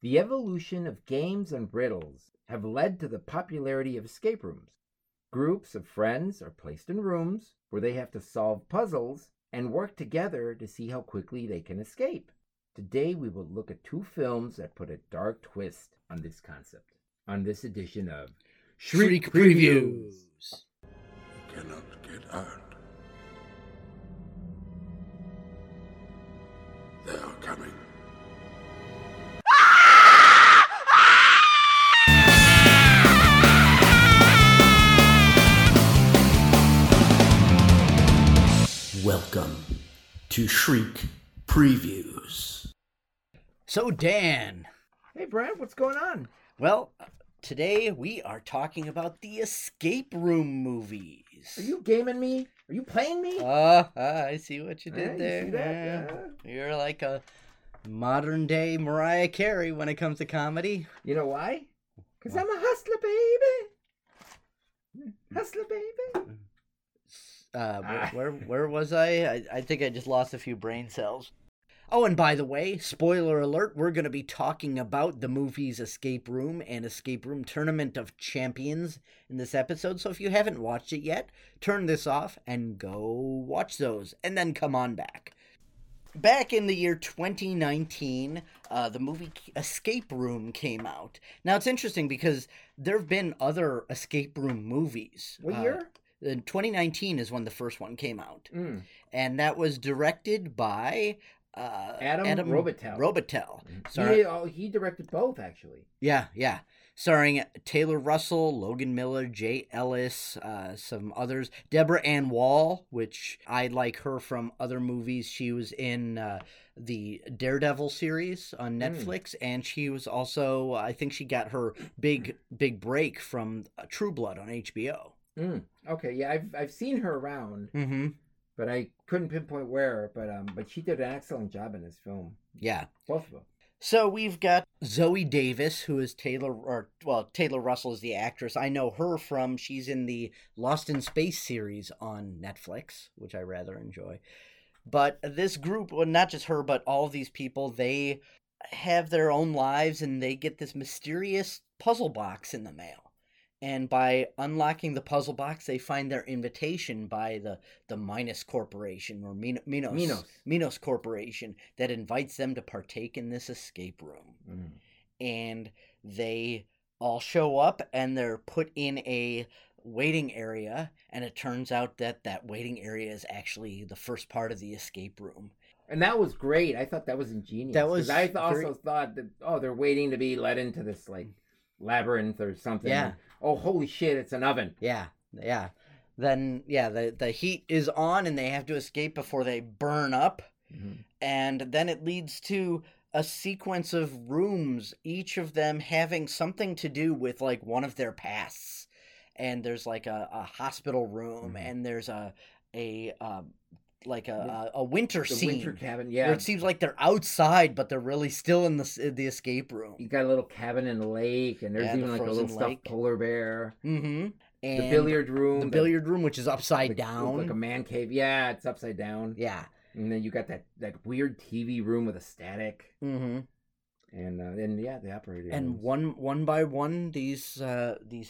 The evolution of games and riddles have led to the popularity of escape rooms. Groups of friends are placed in rooms where they have to solve puzzles and work together to see how quickly they can escape. Today we will look at two films that put a dark twist on this concept on this edition of Shriek Previews. You cannot get out. They are coming. Welcome to Shriek Previews. So, Dan. Hey, Brent, what's going on? Well, today we are talking about the escape room movies. Are you gaming me? Are you playing me? I see what you did there. You see that? Yeah. You're like a modern-day Mariah Carey when it comes to comedy. You know why? Because I'm a hustler, baby. Hustler, baby. Where was I? I think I just lost a few brain cells. Oh, and by the way, spoiler alert, we're going to be talking about the movies Escape Room and Escape Room Tournament of Champions in this episode. So if you haven't watched it yet, turn this off and go watch those and then come on back. Back in the year 2019, the movie Escape Room came out. Now, it's interesting because there have been other Escape Room movies. What year? 2019 is when the first one came out. Mm. And that was directed by Adam Robitel. He directed both, actually. Yeah. Starring Taylor Russell, Logan Miller, Jay Ellis, some others. Deborah Ann Woll, which I like her from other movies. She was in the Daredevil series on Netflix, and she was also, I think she got her big break from True Blood on HBO. Mm. Okay, yeah, I've seen her around, but I couldn't pinpoint where. But she did an excellent job in this film. Yeah, both of them. So we've got Zoe Davis, who is Taylor Russell is the actress. I know her from she's in the Lost in Space series on Netflix, which I rather enjoy. But this group, well, not just her, but all of these people, they have their own lives, and they get this mysterious puzzle box in the mail. And by unlocking the puzzle box, they find their invitation by the Minos Corporation, or Minos Corporation, that invites them to partake in this escape room. Mm. And they all show up, and they're put in a waiting area, and it turns out that waiting area is actually the first part of the escape room. And that was great. I thought that was ingenious. That was thought that, they're waiting to be let into this, like, labyrinth or something. Yeah. Oh, holy shit, it's an oven. Yeah. Then, the heat is on and they have to escape before they burn up. Mm-hmm. And then it leads to a sequence of rooms, each of them having something to do with, like, one of their pasts. And there's, like, a hospital room, and there's a winter scene. Winter cabin, yeah. Where it seems like they're outside, but they're really still in the escape room. You got a little cabin in the lake, and there's even like a little stuffed polar bear. Mm-hmm. And the billiard room. Which is upside down. Like a man cave. Yeah, it's upside down. Yeah. And then you got that weird TV room with a static. Mm-hmm. And then the operator. And rooms. one by one, these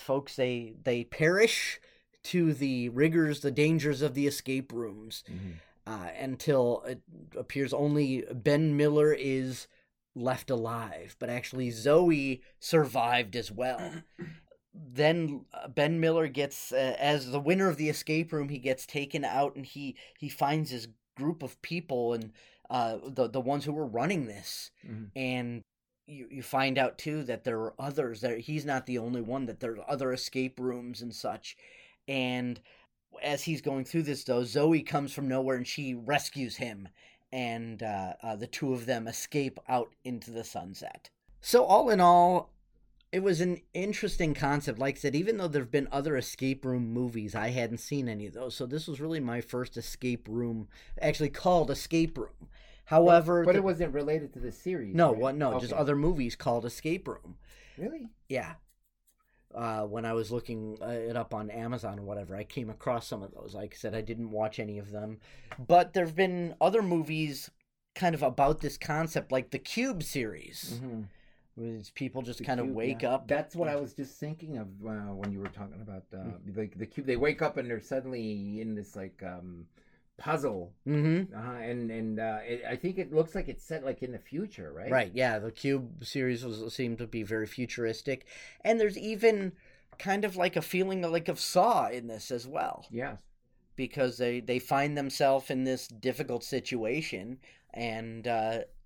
folks they perish to the dangers of the escape rooms, until it appears only Ben Miller is left alive. But actually, Zoe survived as well. Then Ben Miller gets, as the winner of the escape room, he gets taken out, and he finds his group of people and the ones who were running this, and. You find out too that there are others. He's not the only one. That there are other escape rooms and such. And as he's going through this, though, Zoe comes from nowhere and she rescues him. And the two of them escape out into the sunset. So all in all, it was an interesting concept. Like I said, even though there have been other escape room movies, I hadn't seen any of those. So this was really my first escape room, actually called Escape Room. However... But it wasn't related to the series. No, right? Just other movies called Escape Room. Really? Yeah. When I was looking it up on Amazon or whatever, I came across some of those. Like I said, I didn't watch any of them. But there have been other movies kind of about this concept, like the Cube series, Which people just kind of wake up. That's what I was just thinking of when you were talking about the cube. They wake up and they're suddenly in this like puzzle, and I think it looks like it's set like in the future, right? Right. Yeah, the Cube series seemed to be very futuristic, and there's even kind of like a feeling of Saw in this as well. Yes, because they find themselves in this difficult situation and.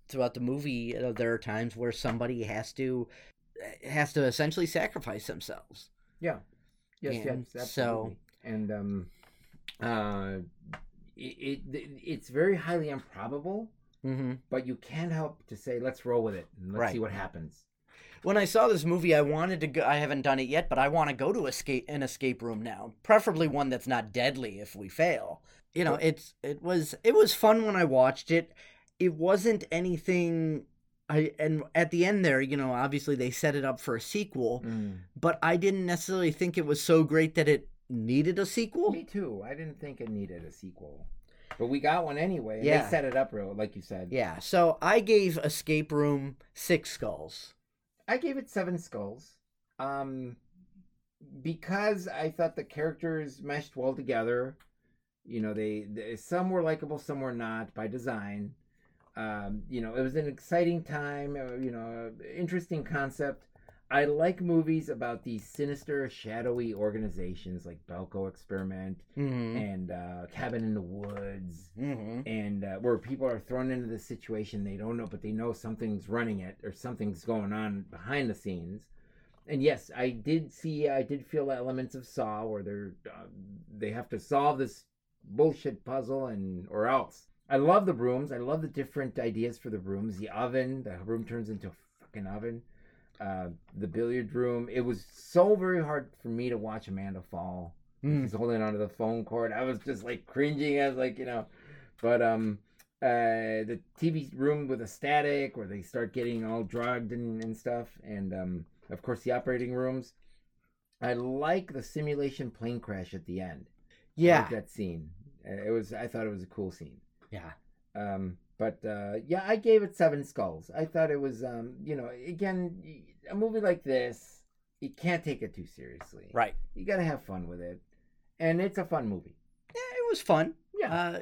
Throughout the movie, there are times where somebody has to essentially sacrifice themselves. Yeah. Yes, absolutely. So, and it's very highly improbable, but you can't help to say, let's roll with it and let's see what happens. When I saw this movie, I wanted to go. I haven't done it yet, but I want to go to an escape room now, preferably one that's not deadly if we fail. You know, it was fun when I watched it. It wasn't anything, and at the end there, you know, obviously they set it up for a sequel, but I didn't necessarily think it was so great that it needed a sequel. Me too. I didn't think it needed a sequel, but we got one anyway. And they set it up real, like you said. Yeah. So I gave Escape Room 6 skulls. I gave it 7 skulls, because I thought the characters meshed well together. You know, they some were likable, some were not by design. You know, it was an exciting time, you know, interesting concept. I like movies about these sinister, shadowy organizations like Belko Experiment and Cabin in the Woods, and where people are thrown into this situation they don't know, but they know something's running it or something's going on behind the scenes. And yes, I did feel elements of Saw where they have to solve this bullshit puzzle or else. I love the brooms. I love the different ideas for the brooms. The oven, the room turns into a fucking oven. The billiard room. It was so very hard for me to watch Amanda fall. She's holding onto the phone cord. I was just like cringing. I was like, you know, but the TV room with a static where they start getting all drugged and stuff. And of course the operating rooms. I like the simulation plane crash at the end. Yeah. I like that scene. I thought it was a cool scene. Yeah. But I gave it 7 skulls. I thought it was, you know, again, a movie like this, you can't take it too seriously. Right. You got to have fun with it. And it's a fun movie. Yeah, it was fun. Yeah.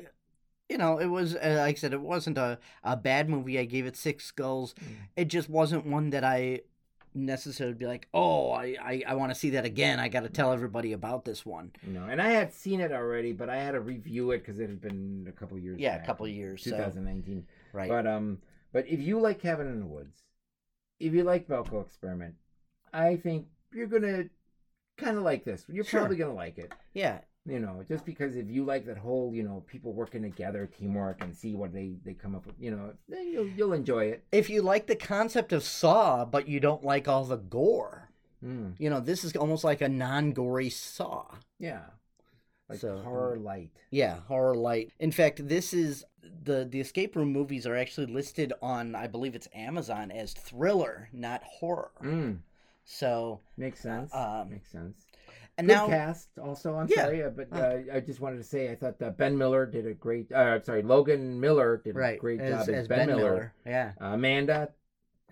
You know, it was, like I said, it wasn't a bad movie. I gave it 6 skulls. It just wasn't one that I necessarily be like, oh, I want to see that again. I got to tell everybody about this one. No, and I had seen it already, but I had to review it because it had been a couple years. Yeah, back, a couple years. 2019. So. Right. But if you like Cabin in the Woods, if you like Belko Experiment, I think you're gonna kind of like this. You're probably gonna like it. Yeah. You know, just because if you like that whole, you know, people working together, teamwork, and see what they come up with, you know, you'll enjoy it. If you like the concept of Saw, but you don't like all the gore, you know, this is almost like a non-gory Saw. Yeah. Like horror light. Yeah, horror light. In fact, this is, the escape room movies are actually listed on, I believe it's Amazon, as thriller, not horror. So. Makes sense. Makes sense. And good now, cast also, I'm sorry, but I just wanted to say I thought that Logan Miller did a great job as Ben Miller. Yeah. Amanda,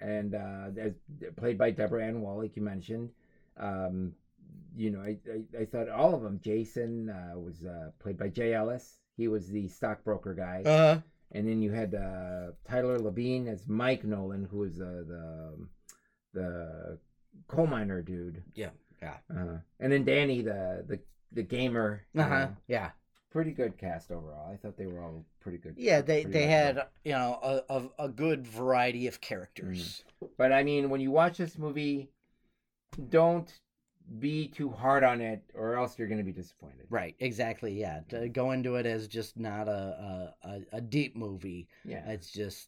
and as played by Deborah Ann Woll, like you mentioned. You know, I thought all of them. Jason was played by Jay Ellis. He was the stockbroker guy. Uh-huh. And then you had Tyler Labine as Mike Nolan, who was the coal miner dude. Yeah. Yeah, and then Danny, the gamer. Yeah, pretty good cast overall. I thought they were all pretty good. Yeah, they had good. You know a good variety of characters. But I mean, when you watch this movie, don't be too hard on it, or else you're going to be disappointed. Right, exactly. Yeah, to go into it as just not a deep movie. Yeah, it's just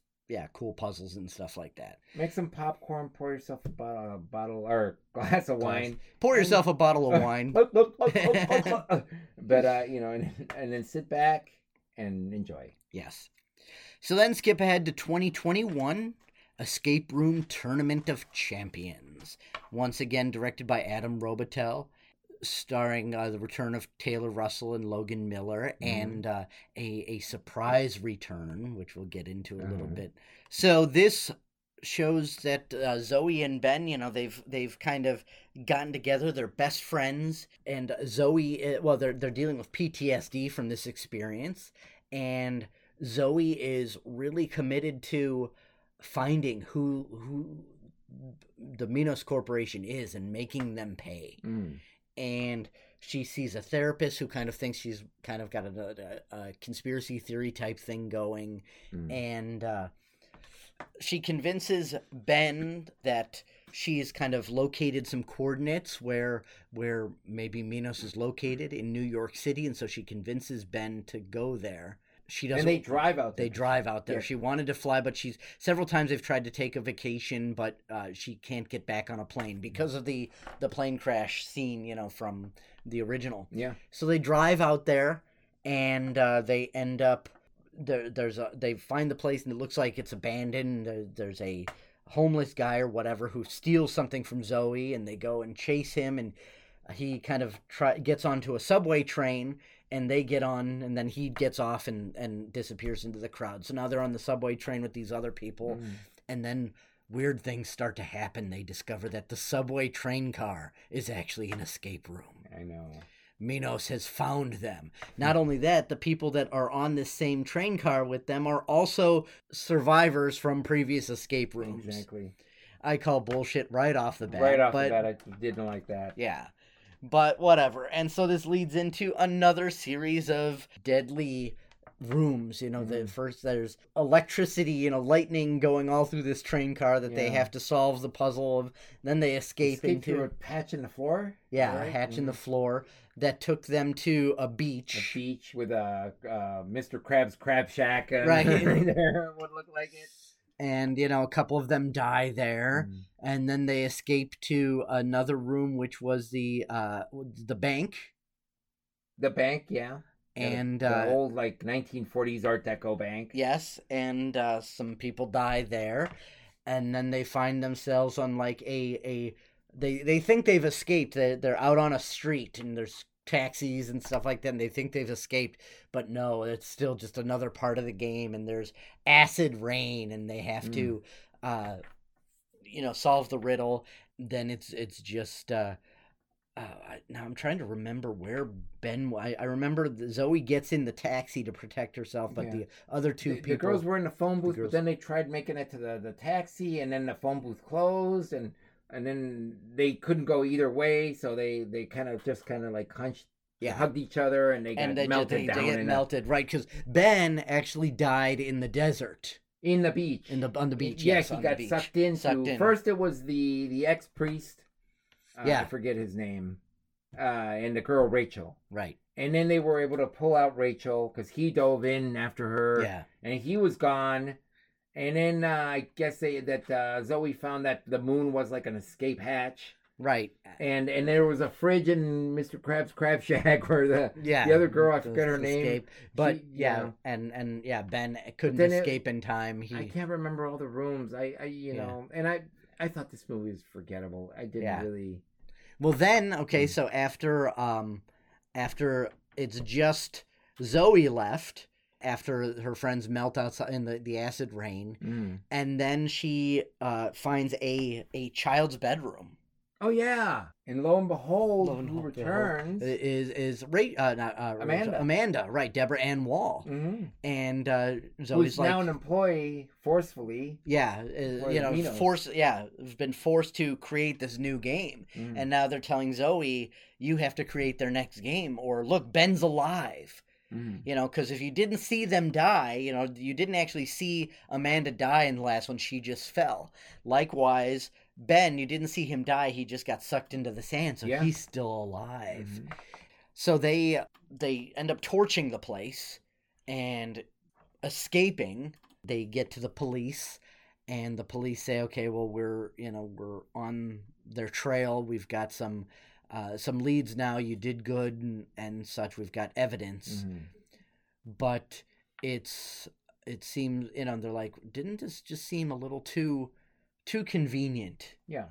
cool puzzles and stuff like that. Make some popcorn, pour yourself a bottle or glass of wine. Pour yourself a bottle of wine. But, you know, and then sit back and enjoy. Yes. So then skip ahead to 2021, Escape Room Tournament of Champions. Once again, directed by Adam Robitel, starring the return of Taylor Russell and Logan Miller, and a surprise return, which we'll get into a little bit. So this shows that Zoe and Ben, you know, they've kind of gotten together. They're best friends, and Zoe, well, they're dealing with PTSD from this experience, and Zoe is really committed to finding who the Minos Corporation is and making them pay. Mm. And she sees a therapist who kind of thinks she's kind of got a conspiracy theory type thing going. Mm. And she convinces Ben that she's kind of located some coordinates where maybe Minos is located in New York City. And so she convinces Ben to go there. She doesn't. And they drive out there. Yeah. She wanted to fly, but she's several times they've tried to take a vacation, but she can't get back on a plane because of the plane crash scene, you know, from the original. Yeah. So they drive out there, and they end up they find the place, and it looks like it's abandoned. There's a homeless guy or whatever who steals something from Zoe, and they go and chase him, and he kind of gets onto a subway train. And they get on, and then he gets off and disappears into the crowd. So now they're on the subway train with these other people. Mm. And then weird things start to happen. They discover that the subway train car is actually an escape room. I know. Minos has found them. Not only that, the people that are on this same train car with them are also survivors from previous escape rooms. Exactly. I call bullshit right off the bat. I didn't like that. Yeah. But whatever. And so this leads into another series of deadly rooms. You know, the first there's electricity, you know, lightning going all through this train car that they have to solve the puzzle of. Then they escape into a patch in the floor. Yeah, right? A hatch in the floor that took them to a beach. A beach with a Mr. Krabs crab shack. Right there, would look like it. And, you know, a couple of them die there. Mm. And then they escape to another room, which was the bank. The bank, yeah. And the old, like, 1940s Art Deco bank. Yes, and some people die there. And then they find themselves on, like, they think they've escaped. They're out on a street, and there's taxis and stuff like that, and they think they've escaped, but no, it's still just another part of the game, and there's acid rain, and they have to solve the riddle. Then it's just now I'm trying to remember where Ben was. I remember Zoe gets in the taxi to protect herself, but the other two people, the girls were in the phone booth, but then they tried making it to the taxi, and then the phone booth closed, and then they couldn't go either way, so they kind of hunched, hugged each other, and they got melted down, right? Because Ben actually died in the desert, on the beach. Yes, he got sucked in. First, it was the ex priest, I forget his name, and the girl Rachel, right? And then they were able to pull out Rachel because he dove in after her, and he was gone. And then I guess Zoe found that the moon was like an escape hatch, right? And there was a fridge in Mr. Krabs' Crab Shack where the other girl, I forget her name, but Ben couldn't escape in time. I can't remember all the rooms. I thought this movie was forgettable. I didn't really. Well, then so after it's just Zoe left. After her friends melt outside in the acid rain. Mm. And then she finds a child's bedroom. Oh, yeah. And lo and behold, who returns? Is Amanda, right, Deborah Ann Woll. Mm-hmm. And Zoe's now an employee, forcefully. Yeah, has been forced to create this new game. Mm. And now they're telling Zoe, you have to create their next game, or look, Ben's alive. Mm. You know, because if you didn't see them die, you know, you didn't actually see Amanda die in the last one. She just fell. Likewise, Ben, you didn't see him die. He just got sucked into the sand, so he's still alive. Mm-hmm. So they end up torching the place and escaping. They get to the police, and the police say, okay, well, we're on their trail. We've got some leads now, you did good and such, we've got evidence. Mm-hmm. But it seems, you know, they're like, didn't this just seem a little too convenient? Yeah.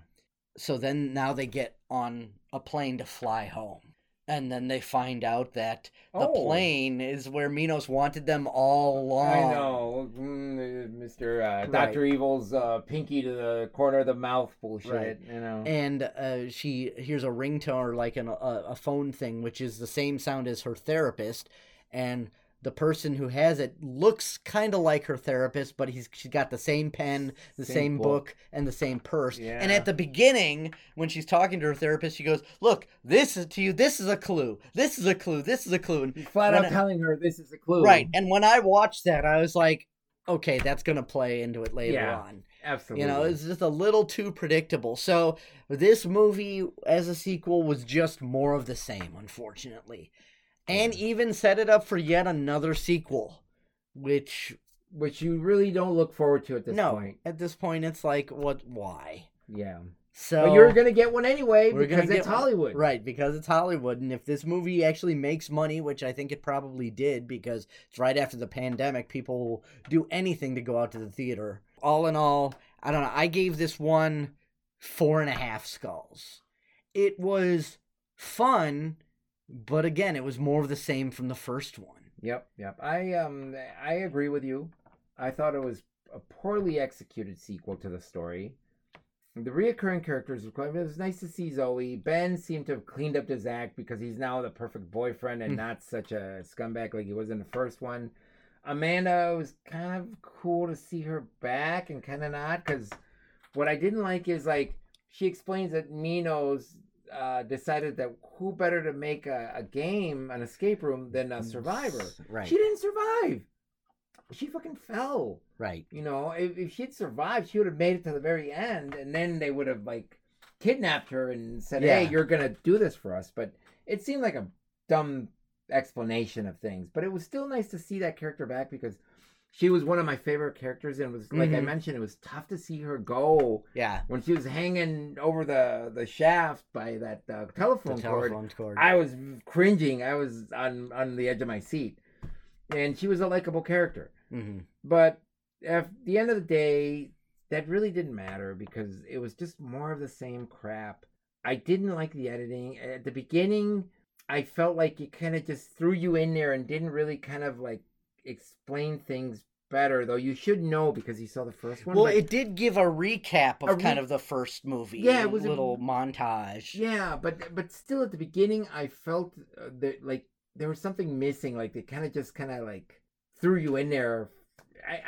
So then now they get on a plane to fly home. And then they find out that the plane is where Minos wanted them all along. I know. Mr. Dr. Evil's pinky to the corner of the mouth bullshit. Right. You know. And she hears a ringtone or like a phone thing, which is the same sound as her therapist. And the person who has it looks kind of like her therapist, but she's got the same pen, the same book, and the same purse. Yeah. And at the beginning, when she's talking to her therapist, she goes, "Look, this is to you. This is a clue. This is a clue. This is a clue." And flat out telling her this is a clue. Right. And when I watched that, I was like, "Okay, that's going to play into it later on." Absolutely. You know, it's just a little too predictable. So this movie, as a sequel, was just more of the same, unfortunately. And even set it up for yet another sequel, which you really don't look forward to at this point. No, at this point, it's like, what? Why? Yeah. So but you're gonna get one anyway because it's Hollywood, right? Because it's Hollywood, and if this movie actually makes money, which I think it probably did, because it's right after the pandemic, people will do anything to go out to the theater. All in all, I don't know. I gave this one 4.5 skulls. It was fun. But again, it was more of the same from the first one. Yep. I agree with you. I thought it was a poorly executed sequel to the story. The reoccurring characters were quite. It was nice to see Zoe. Ben seemed to have cleaned up his act because he's now the perfect boyfriend and not such a scumbag like he was in the first one. Amanda was kind of cool to see her back and kind of not, because what I didn't like is like she explains that Minos decided that who better to make a game, an escape room, than a survivor. Right. She didn't survive. She fucking fell. Right. You know, if she had survived, she would have made it to the very end, and then they would have like kidnapped her and said, "Hey, you're gonna do this for us." But it seemed like a dumb explanation of things. But it was still nice to see that character back because she was one of my favorite characters, and was like I mentioned, it was tough to see her go. Yeah, when she was hanging over the shaft by that telephone cord, I was cringing. I was on the edge of my seat, and she was a likable character. Mm-hmm. But at the end of the day, that really didn't matter because it was just more of the same crap. I didn't like the editing at the beginning. I felt like it kind of just threw you in there and didn't really kind of like explain things better, though you should know because you saw the first one. Well, it did give a recap of kind of the first movie. Yeah, it was a little montage. Yeah, but still at the beginning, I felt that like there was something missing. Like they kind of like threw you in there.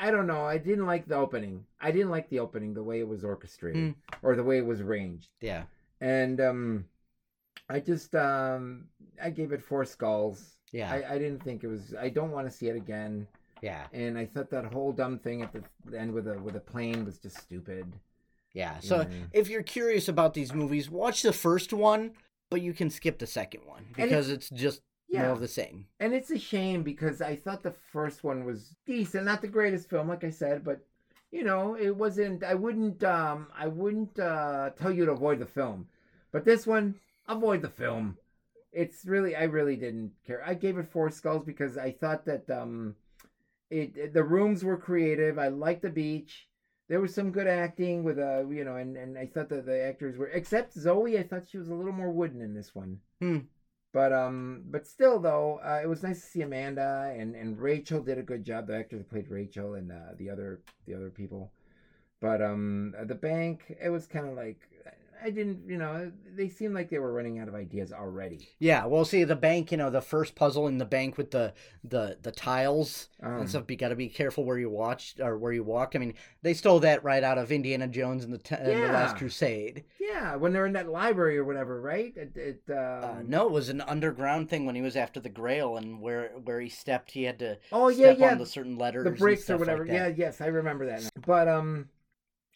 I don't know. I didn't like the opening. I didn't like the opening, the way it was orchestrated or the way it was arranged. Yeah, and I just I gave it 4 skulls. Yeah, I didn't think it was. I don't want to see it again. Yeah, and I thought that whole dumb thing at the end with a plane was just stupid. Yeah. So if you're curious about these movies, watch the first one, but you can skip the second one because it's just more of the same. And it's a shame because I thought the first one was decent, not the greatest film, like I said, but you know it wasn't. I wouldn't tell you to avoid the film, but this one, avoid the film. It's really, I really didn't care. I gave it 4 skulls because I thought that the rooms were creative. I liked the beach. There was some good acting with and I thought that the actors were, except Zoe. I thought she was a little more wooden in this one. But still though, it was nice to see Amanda and Rachel did a good job. The actor that played Rachel and the other people. But the bank, it was kind of like, I didn't, they seemed like they were running out of ideas already. Yeah, well, see, the bank, the first puzzle in the bank with the tiles and stuff. You got to be careful where you watched or where you walked. I mean, they stole that right out of Indiana Jones and the Last Crusade. Yeah, when they're in that library or whatever, right? No, it was an underground thing when he was after the Grail, and where he stepped, he had to step on the certain letters, the bricks or whatever. Like I remember that now. But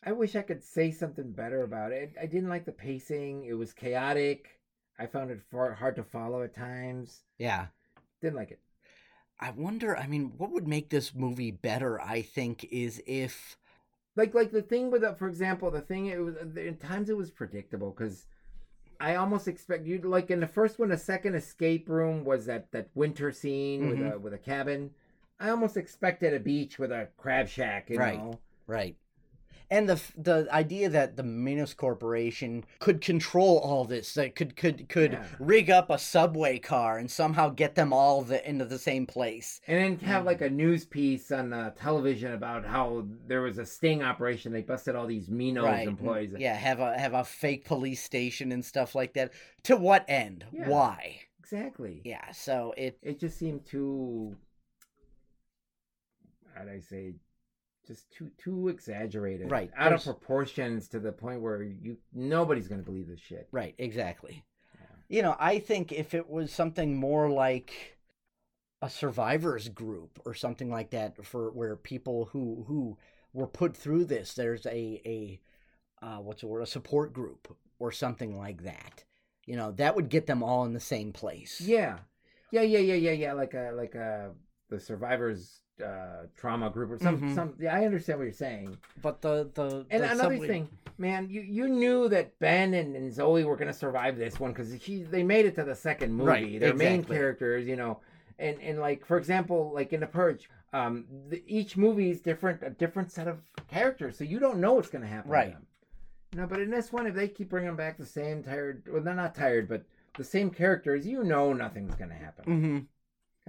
I wish I could say something better about it. I didn't like the pacing. It was chaotic. I found it hard to follow at times. Yeah. Didn't like it. I wonder, what would make this movie better, I think, is if... Like the thing with, for example, at times it was predictable, because I almost expect you, like in the first one, the second escape room was that winter scene with a cabin. I almost expected a beach with a crab shack, you know? Right. And the idea that the Minos Corporation could control all this, that could rig up a subway car and somehow get them all into the same place. And then have like a news piece on television about how there was a sting operation. They busted all these Minos employees. Yeah, have a fake police station and stuff like that. To what end? Yeah, why? Exactly. Yeah, so it just seemed too, how'd I say, just too exaggerated, right? Out of proportions to the point where nobody's going to believe this shit, right? Exactly. Yeah. You know, I think if it was something more like a survivors group or something like that, for where people who were put through this, there's a support group or something like that. You know, that would get them all in the same place. Yeah. Like the survivors. Trauma group or something. Mm-hmm. I understand what you're saying. But another thing, man, you knew that Ben and Zoe were going to survive this one because they made it to the second movie. Right, they're main characters, you know. And like, for example, like in The Purge, each movie is a different set of characters, so you don't know what's going to happen to them. No, but in this one, if they keep bringing back the same but the same characters, you know nothing's going to happen. Mm-hmm.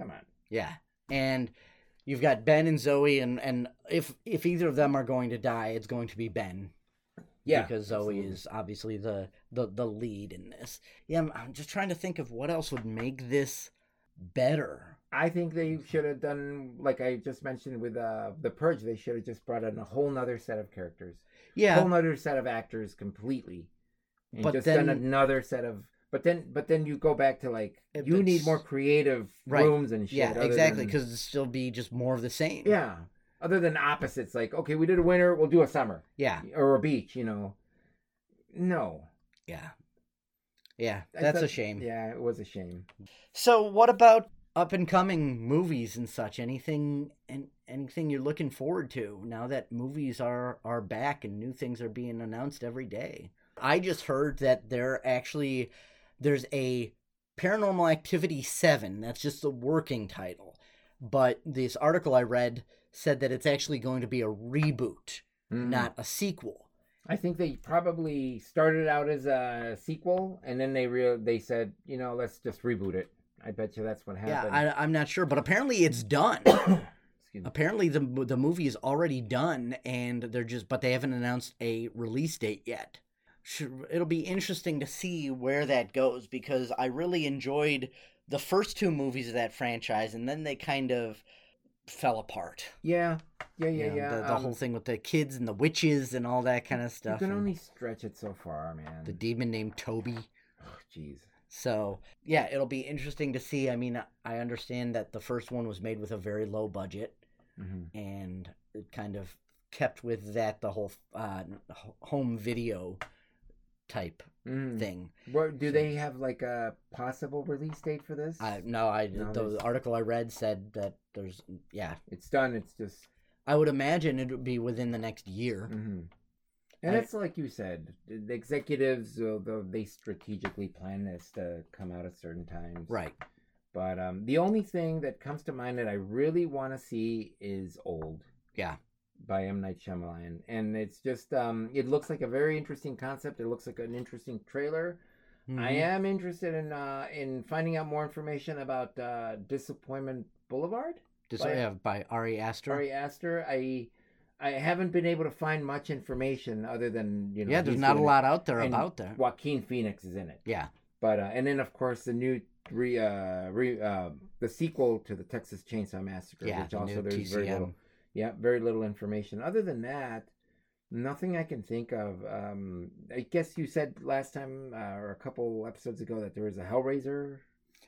Come on. Yeah. And you've got Ben and Zoe, and if either of them are going to die, it's going to be Ben. Yeah. Because Zoe is obviously the lead in this. Yeah, I'm just trying to think of what else would make this better. I think they should have done, like I just mentioned with The Purge, they should have just brought in a whole nother set of characters. Yeah. A whole nother set of actors completely. And but just then, done another set of... But then you go back to like you need more creative rooms and shit. Yeah, exactly, because it'd still be just more of the same. Yeah, other than opposites, like okay, we did a winter, we'll do a summer. Yeah, or a beach, you know. No. Yeah, that's a shame. Yeah, it was a shame. So, what about up and coming movies and such? Anything you're looking forward to now that movies are back and new things are being announced every day? I just heard that there's a Paranormal Activity 7. That's just the working title. But this article I read said that it's actually going to be a reboot, not a sequel. I think they probably started out as a sequel, and then they said, you know, let's just reboot it. I bet you that's what happened. Yeah, I'm not sure, but apparently it's done. Apparently the movie is already done, and but they haven't announced a release date yet. It'll be interesting to see where that goes, because I really enjoyed the first two movies of that franchise, and then they kind of fell apart. Yeah. The whole thing with the kids and the witches and all that kind of stuff. You can only stretch it so far, man. The demon named Toby. Oh, jeez. So, yeah, it'll be interesting to see. I mean, I understand that the first one was made with a very low budget, and it kind of kept with that the whole home video type thing. What, do they have like a possible release date for this? The article I read said that there's it's done. It's just I would imagine it would be within the next year. Mm-hmm. And it's like you said, the executives they strategically plan this to come out at certain times, right? But the only thing that comes to mind that I really want to see is Old. Yeah. By M. Night Shyamalan, and it's just it looks like a very interesting concept. It looks like an interesting trailer. Mm-hmm. I am interested in finding out more information about Disappointment Boulevard. By Ari Aster. I haven't been able to find much information other than there's not a lot out there about that. Joaquin Phoenix is in it. Yeah, but and then of course the new the sequel to the Texas Chainsaw Massacre, which the also new there's TCM. Very little. Yeah, very little information. Other than that, nothing I can think of. I guess you said last time or a couple episodes ago that there was a Hellraiser.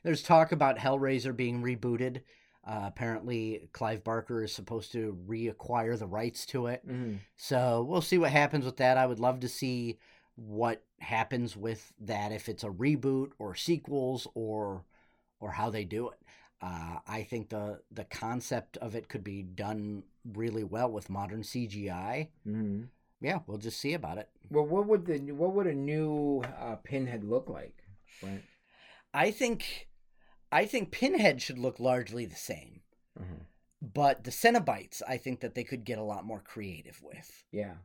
There's talk about Hellraiser being rebooted. Apparently, Clive Barker is supposed to reacquire the rights to it. Mm-hmm. So we'll see what happens with that. I would love to see what happens with that, if it's a reboot or sequels or how they do it. I think the concept of it could be done really well with modern CGI. Mm-hmm. Yeah, we'll just see about it. Well, what would a new Pinhead look like? Right? I think Pinhead should look largely the same, but the Cenobites, I think that they could get a lot more creative with. Yeah,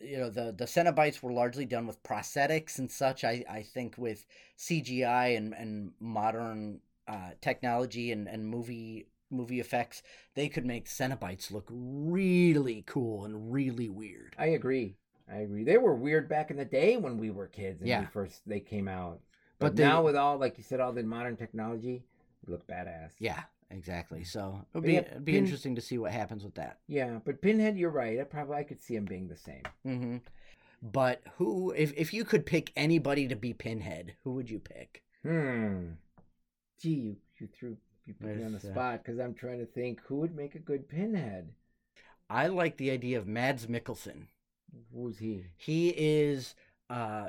you know, the Cenobites were largely done with prosthetics and such. I think with CGI and modern technology and movie effects, they could make Cenobites look really cool and really weird. I agree. They were weird back in the day when we were kids and they came out. But now with all, like you said, all the modern technology, they look badass. Yeah, exactly. So it'd be interesting to see what happens with that. Yeah, but Pinhead, you're right. I could see him being the same. Mm-hmm. But who, if you could pick anybody to be Pinhead, who would you pick? Gee, you put me on the spot because I'm trying to think who would make a good Pinhead. I like the idea of Mads Mikkelsen. Who's he? He is.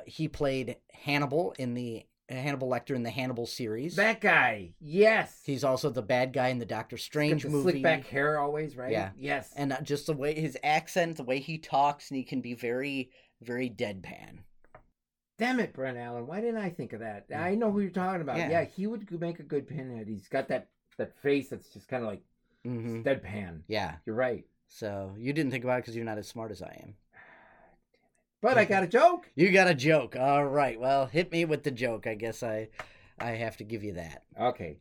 He played Hannibal in the Hannibal Lecter in the Hannibal series. That guy, yes. He's also the bad guy in the Doctor Strange movie. Slick back hair, always, right? Yeah, yes. And just the way his accent, the way he talks, and he can be very, very deadpan. Damn it, Brent Allen! Why didn't I think of that? Yeah. I know who you're talking about. Yeah, he would make a good Pinhead. He's got that face that's just kind of like deadpan. Yeah, you're right. So you didn't think about it because you're not as smart as I am. But I got a joke. You got a joke. All right. Well, hit me with the joke. I guess I have to give you that. Okay.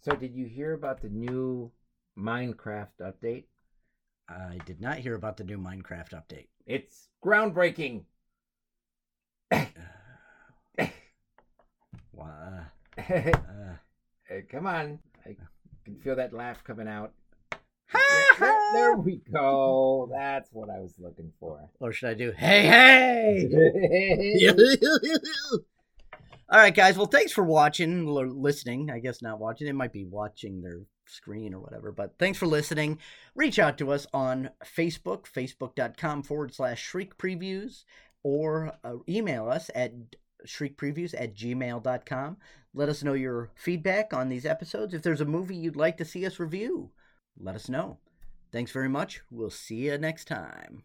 So did you hear about the new Minecraft update? I did not hear about the new Minecraft update. It's groundbreaking. Come on. I can feel that laugh coming out. There we go. That's what I was looking for. Or should I do, hey? All right, guys. Well, thanks for watching or listening. I guess not watching. It might be watching their screen or whatever. But thanks for listening. Reach out to us on Facebook, facebook.com/ShriekPreviews, or email us at ShriekPreviews@gmail.com. Let us know your feedback on these episodes. If there's a movie you'd like to see us review, let us know. Thanks very much. We'll see you next time.